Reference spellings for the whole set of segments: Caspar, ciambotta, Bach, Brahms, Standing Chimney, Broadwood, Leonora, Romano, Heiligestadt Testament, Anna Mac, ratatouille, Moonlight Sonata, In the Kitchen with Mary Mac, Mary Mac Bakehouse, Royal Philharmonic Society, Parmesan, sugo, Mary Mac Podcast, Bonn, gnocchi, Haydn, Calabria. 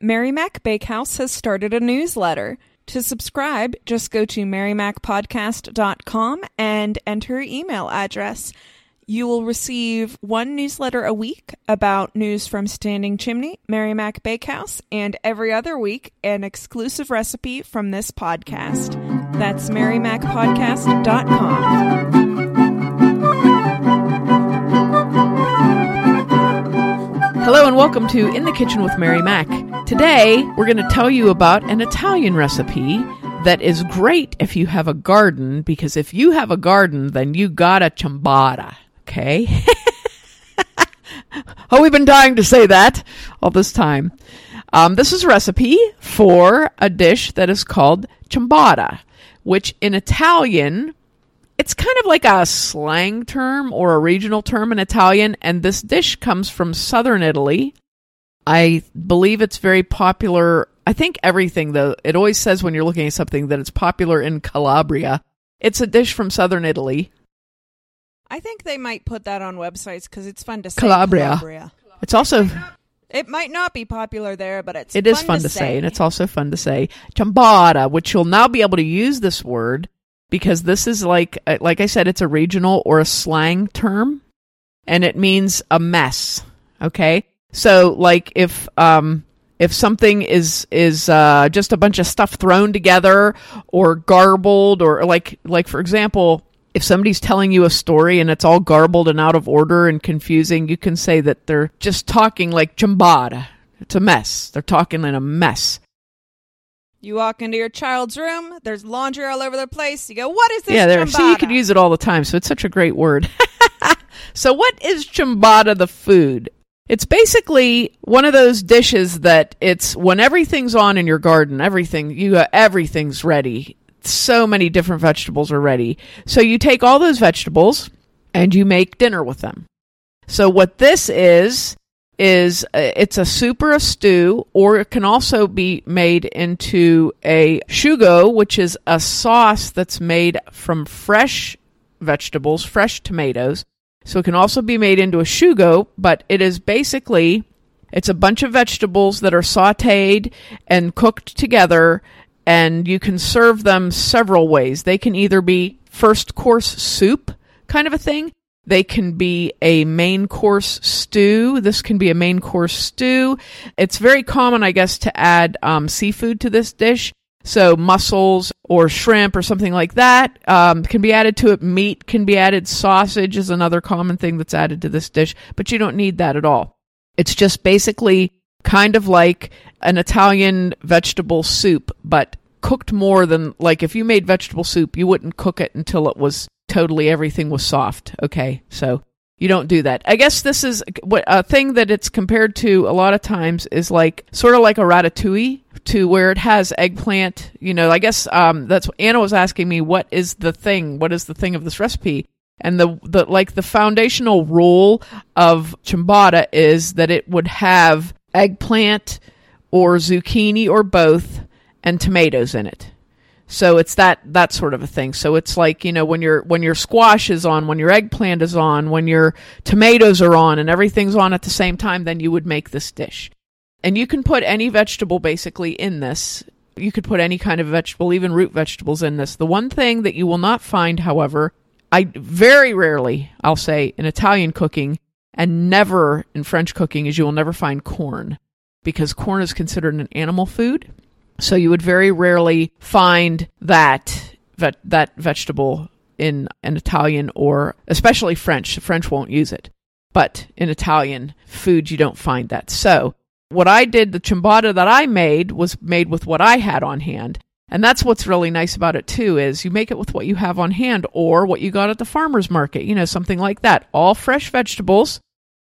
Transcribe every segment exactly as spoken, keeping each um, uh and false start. Mary Mac Bakehouse has started a newsletter. To subscribe, just go to mary mac podcast dot com and enter your email address. You will receive one newsletter a week about news from Standing Chimney, Mary Mac Bakehouse, and every other week, an exclusive recipe from this podcast. That's mary mac podcast dot com. Hello and welcome to In the Kitchen with Mary Mac. Today, we're going to tell you about an Italian recipe that is great if you have a garden, because if you have a garden, then you got a ciambotta. Okay. Oh, we've been dying to say that all this time. Um, this is a recipe for a dish that is called ciambotta, which in Italian, it's kind of like a slang term or a regional term in Italian, and this dish comes from southern Italy. I believe it's very popular. I think everything, though, it always says when you're looking at something that it's popular in Calabria. It's a dish from southern Italy. I think they might put that on websites because it's fun to say Calabria. Calabria. It's also... It might not be popular there, but it's it fun is fun to, to say. say. And it's also fun to say ciambotta, which you'll now be able to use this word because this is like, like I said, it's a regional or a slang term, and it means a mess. Okay? So like if, um, if something is, is, uh, just a bunch of stuff thrown together or garbled or like, like for example, if somebody's telling you a story and it's all garbled and out of order and confusing, you can say that they're just talking like ciambotta. It's a mess. They're talking in a mess. You walk into your child's room, there's laundry all over the place. You go, what is this yeah, there, ciambotta? See, you could use it all the time, so it's such a great word. So what is ciambotta the food? It's basically one of those dishes that it's when everything's on in your garden, everything you uh, everything's ready. So many different vegetables are ready. So you take all those vegetables and you make dinner with them. So what this is, is uh, it's a soup or a stew, or it can also be made into a sugo, which is a sauce that's made from fresh vegetables, fresh tomatoes. So it can also be made into a sugo, but it is basically, it's a bunch of vegetables that are sauteed and cooked together. And you can serve them several ways. They can either be first course soup kind of a thing. They can be a main course stew. This can be a main course stew. It's very common, I guess, to add um, seafood to this dish. So mussels or shrimp or something like that um, can be added to it. Meat can be added. Sausage is another common thing that's added to this dish. But you don't need that at all. It's just basically kind of like an Italian vegetable soup, but cooked more than, like if you made vegetable soup, you wouldn't cook it until it was totally, everything was soft. Okay, so you don't do that. I guess this is a thing that it's compared to a lot of times is like, sort of like a ratatouille, to where it has eggplant, you know, I guess um, that's what Anna was asking me, what is the thing? What is the thing of this recipe? And the, the like the foundational rule of ciambotta is that it would have eggplant or zucchini or both and tomatoes in it. So it's that that sort of a thing. So it's like, you know, when your when your squash is on, when your eggplant is on, when your tomatoes are on and everything's on at the same time, then you would make this dish. And you can put any vegetable basically in this. You could put any kind of vegetable, even root vegetables in this. The one thing that you will not find, however, I very rarely, I'll say, in Italian cooking, and never in French cooking, is you will never find corn, because corn is considered an animal food. So you would very rarely find that that, that vegetable in an Italian, or especially French. French won't use it. But in Italian food, you don't find that. So what I did, the ciambotta that I made was made with what I had on hand. And that's what's really nice about it, too, is you make it with what you have on hand or what you got at the farmer's market, you know, something like that. All fresh vegetables.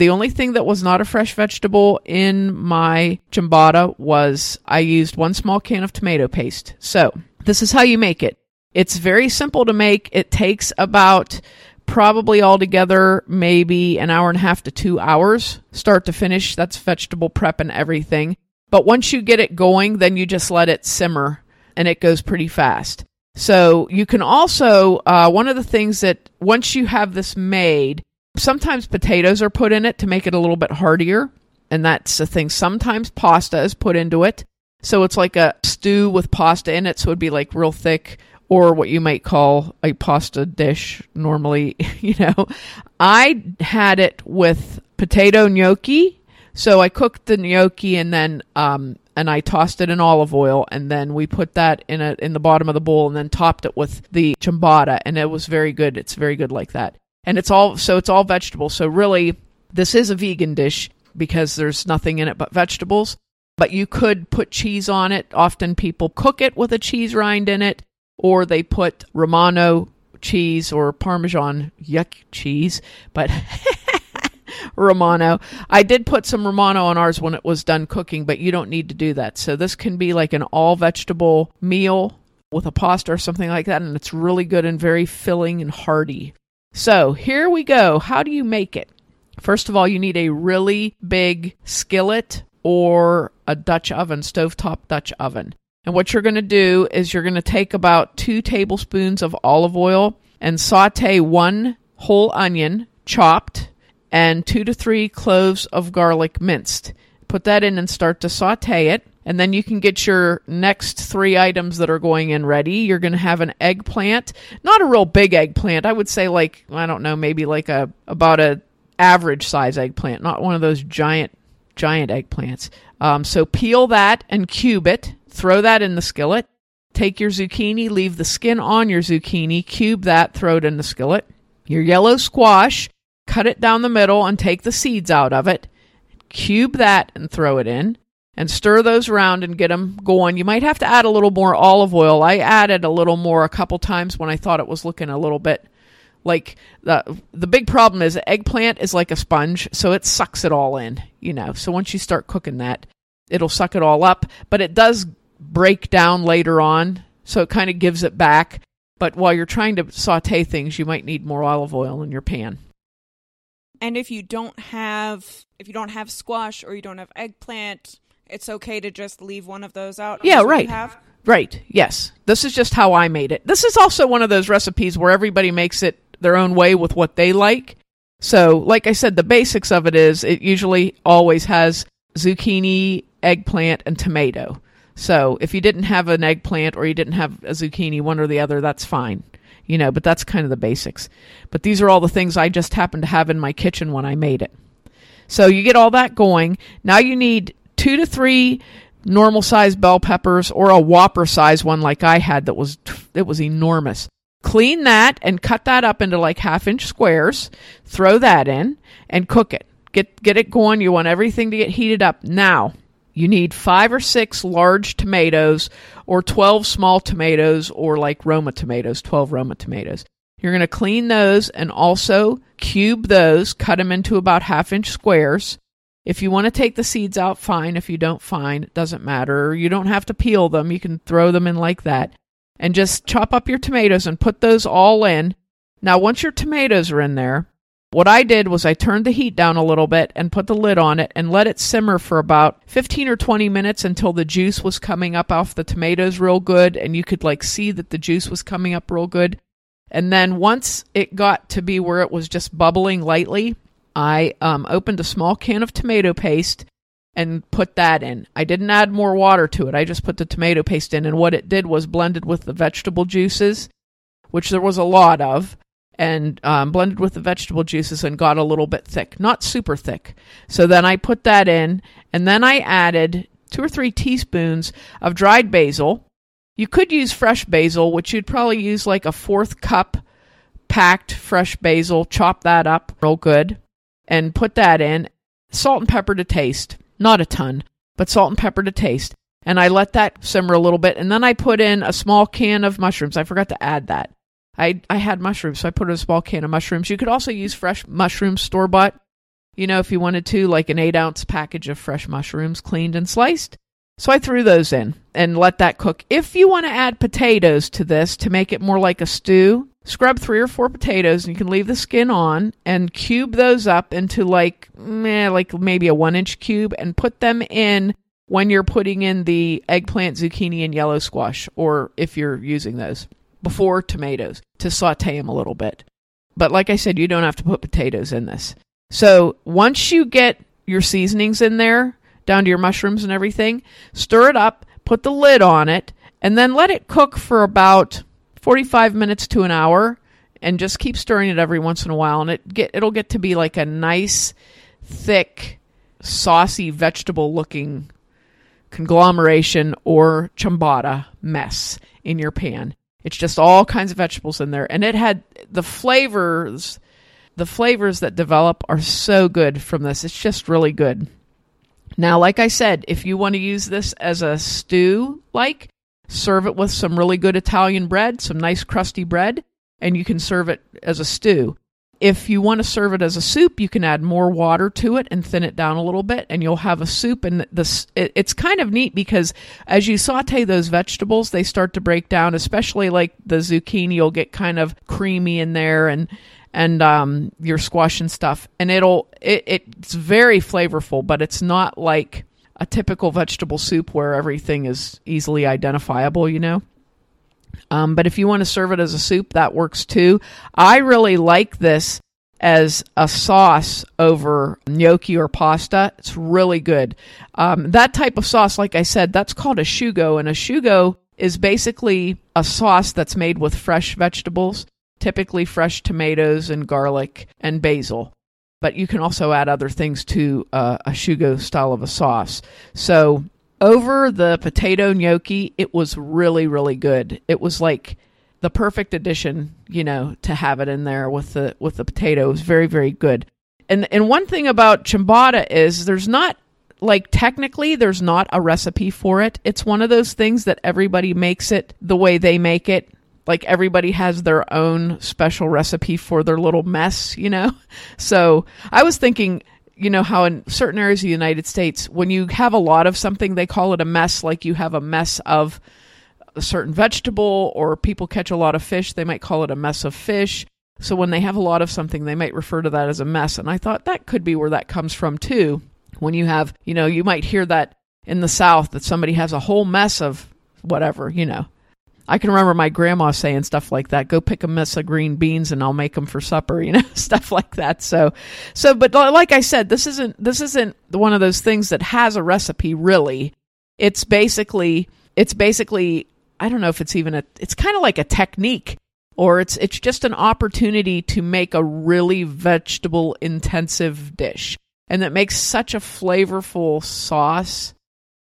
The only thing that was not a fresh vegetable in my ciambotta was I used one small can of tomato paste. So this is how you make it. It's very simple to make. It takes about probably altogether maybe an hour and a half to two hours, start to finish. That's vegetable prep and everything. But once you get it going, then you just let it simmer and it goes pretty fast. So you can also, uh, one of the things that once you have this made, sometimes potatoes are put in it to make it a little bit heartier. And that's the thing. Sometimes pasta is put into it. So it's like a stew with pasta in it. So it'd be like real thick, or what you might call a pasta dish normally, you know. I had it with potato gnocchi. So I cooked the gnocchi and then, um, and I tossed it in olive oil, and then we put that in a, in the bottom of the bowl, and then topped it with the ciambotta, and it was very good. It's very good like that. And it's all, so it's all vegetables. So really, this is a vegan dish because there's nothing in it but vegetables, but you could put cheese on it. Often people cook it with a cheese rind in it, or they put Romano cheese or Parmesan, yuck, cheese, but Romano. I did put some Romano on ours when it was done cooking, but you don't need to do that. So this can be like an all vegetable meal with a pasta or something like that. And it's really good and very filling and hearty. So here we go. How do you make it? First of all, you need a really big skillet or a Dutch oven, stovetop Dutch oven. And what you're going to do is you're going to take about two tablespoons of olive oil and saute one whole onion chopped, and two to three cloves of garlic minced. Put that in and start to saute it. And then you can get your next three items that are going in ready. You're going to have an eggplant, not a real big eggplant. I would say like, I don't know, maybe like a, about a average size eggplant, not one of those giant, giant eggplants. Um, so peel that and cube it, throw that in the skillet. Take your zucchini, leave the skin on your zucchini, cube that, throw it in the skillet. Your yellow squash, cut it down the middle and take the seeds out of it. Cube that and throw it in. And stir those around and get them going. You might have to add a little more olive oil. I added a little more a couple times when I thought it was looking a little bit like... The, the big problem is eggplant is like a sponge, so it sucks it all in, you know. So once you start cooking that, it'll suck it all up. But it does break down later on, so it kind of gives it back. But while you're trying to saute things, you might need more olive oil in your pan. And if you don't have if you don't have squash or you don't have eggplant, it's okay to just leave one of those out. Yeah, right. You have. Right. Yes. This is just how I made it. This is also one of those recipes where everybody makes it their own way with what they like. So, like I said, the basics of it is it usually always has zucchini, eggplant, and tomato. So, if you didn't have an eggplant or you didn't have a zucchini, one or the other, that's fine. You know, but that's kind of the basics. But these are all the things I just happened to have in my kitchen when I made it. So you get all that going. Now you need two to three normal size bell peppers, or a whopper size one like I had that was, it was enormous. Clean that and cut that up into like half inch squares. Throw that in and cook it. Get, get it going. You want everything to get heated up. Now you need five or six large tomatoes, or twelve small tomatoes, or like Roma tomatoes, twelve Roma tomatoes. You're going to clean those and also cube those, cut them into about half inch squares. If you want to take the seeds out, fine. If you don't, fine. It doesn't matter. You don't have to peel them. You can throw them in like that. And just chop up your tomatoes and put those all in. Now, once your tomatoes are in there, what I did was I turned the heat down a little bit and put the lid on it and let it simmer for about fifteen or twenty minutes until the juice was coming up off the tomatoes real good. And you could like see that the juice was coming up real good. And then once it got to be where it was just bubbling lightly, I um, opened a small can of tomato paste and put that in. I didn't add more water to it. I just put the tomato paste in. And what it did was blended with the vegetable juices, which there was a lot of. and um, blended with the vegetable juices and got a little bit thick, not super thick. So then I put that in, and then I added two or three teaspoons of dried basil. You could use fresh basil, which you'd probably use like a fourth cup packed fresh basil, chop that up real good, and put that in. Salt and pepper to taste, not a ton, but salt and pepper to taste. And I let that simmer a little bit, and then I put in a small can of mushrooms. I forgot to add that. I, I had mushrooms, so I put in a small can of mushrooms. You could also use fresh mushrooms, store-bought, you know, if you wanted to, like an eight-ounce package of fresh mushrooms, cleaned and sliced. So I threw those in and let that cook. If you want to add potatoes to this to make it more like a stew, scrub three or four potatoes, and you can leave the skin on, and cube those up into like, meh, like maybe a one-inch cube, and put them in when you're putting in the eggplant, zucchini, and yellow squash, or if you're using those, before tomatoes, to saute them a little bit. But like I said, you don't have to put potatoes in this. So once you get your seasonings in there, down to your mushrooms and everything. Stir it up, put the lid on it, and then let it cook for about forty-five minutes to an hour, and just keep stirring it every once in a while, and it get it'll get to be like a nice, thick, saucy, vegetable-looking conglomeration or ciambotta mess in your pan. It's just all kinds of vegetables in there, and it had the flavors. The flavors that develop are so good from this. It's just really good. Now, like I said, if you want to use this as a stew, like, serve it with some really good Italian bread, some nice crusty bread, and you can serve it as a stew. If you want to serve it as a soup, you can add more water to it and thin it down a little bit, and you'll have a soup. And this, it, it's kind of neat because as you saute those vegetables, they start to break down, especially like the zucchini will get kind of creamy in there, and and um, your squash and stuff. And it'll it, it's very flavorful, but it's not like a typical vegetable soup where everything is easily identifiable, you know. Um, but if you want to serve it as a soup, that works too. I really like this as a sauce over gnocchi or pasta. It's really good. Um, that type of sauce, like I said, that's called a sugo. And a sugo is basically a sauce that's made with fresh vegetables, typically fresh tomatoes and garlic and basil. But you can also add other things to uh, a sugo style of a sauce. So over the potato gnocchi, it was really, really good. It was like the perfect addition, you know, to have it in there with the with the potato. It was very, very good. And and one thing about ciambotta is there's not, like, technically there's not a recipe for it. It's one of those things that everybody makes it the way they make it. Like, everybody has their own special recipe for their little mess, you know? So I was thinking, you know how in certain areas of the United States, when you have a lot of something, they call it a mess. Like, you have a mess of a certain vegetable, or people catch a lot of fish, they might call it a mess of fish. So when they have a lot of something, they might refer to that as a mess. And I thought that could be where that comes from too. When you have, you know, you might hear that in the South that somebody has a whole mess of whatever, you know. I can remember my grandma saying stuff like that. Go pick a mess of green beans and I'll make them for supper, you know, stuff like that. So, so, but like I said, this isn't, this isn't one of those things that has a recipe, really. It's basically, it's basically, I don't know if it's even a, it's kind of like a technique, or it's, it's just an opportunity to make a really vegetable intensive dish. And that makes such a flavorful sauce,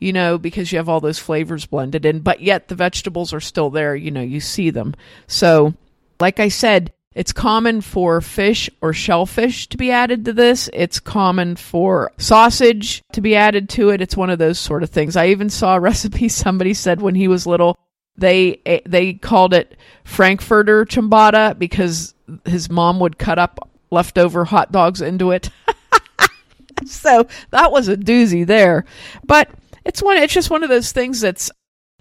you know, because you have all those flavors blended in, but yet the vegetables are still there, you know, you see them. So, like I said, it's common for fish or shellfish to be added to this. It's common for sausage to be added to it. It's one of those sort of things. I even saw a recipe somebody said when he was little, they they called it Frankfurter ciambotta because his mom would cut up leftover hot dogs into it. So, that was a doozy there. But It's one. It's just one of those things that's,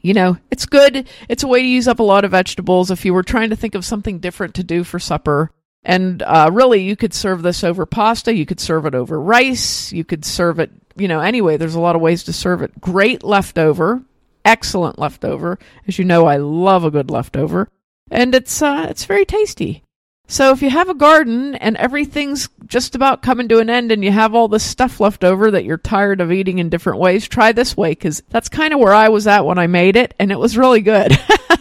you know, it's good. It's a way to use up a lot of vegetables if you were trying to think of something different to do for supper. And uh, really, you could serve this over pasta. You could serve it over rice. You could serve it, you know, anyway, there's a lot of ways to serve it. Great leftover. Excellent leftover. As you know, I love a good leftover. And it's uh, it's very tasty. So if you have a garden and everything's just about coming to an end and you have all this stuff left over that you're tired of eating in different ways, try this way, because that's kind of where I was at when I made it, and it was really good.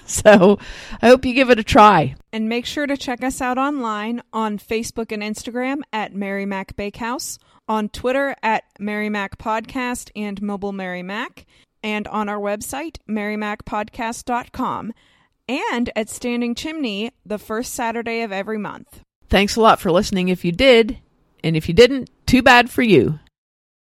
So I hope you give it a try. And make sure to check us out online on Facebook and Instagram at Mary Mac Bakehouse, on Twitter at Mary Mac Podcast and Mobile Mary Mac, and on our website, mary mac podcast dot com. And at Standing Chimney, the first Saturday of every month. Thanks a lot for listening if you did, and if you didn't, too bad for you.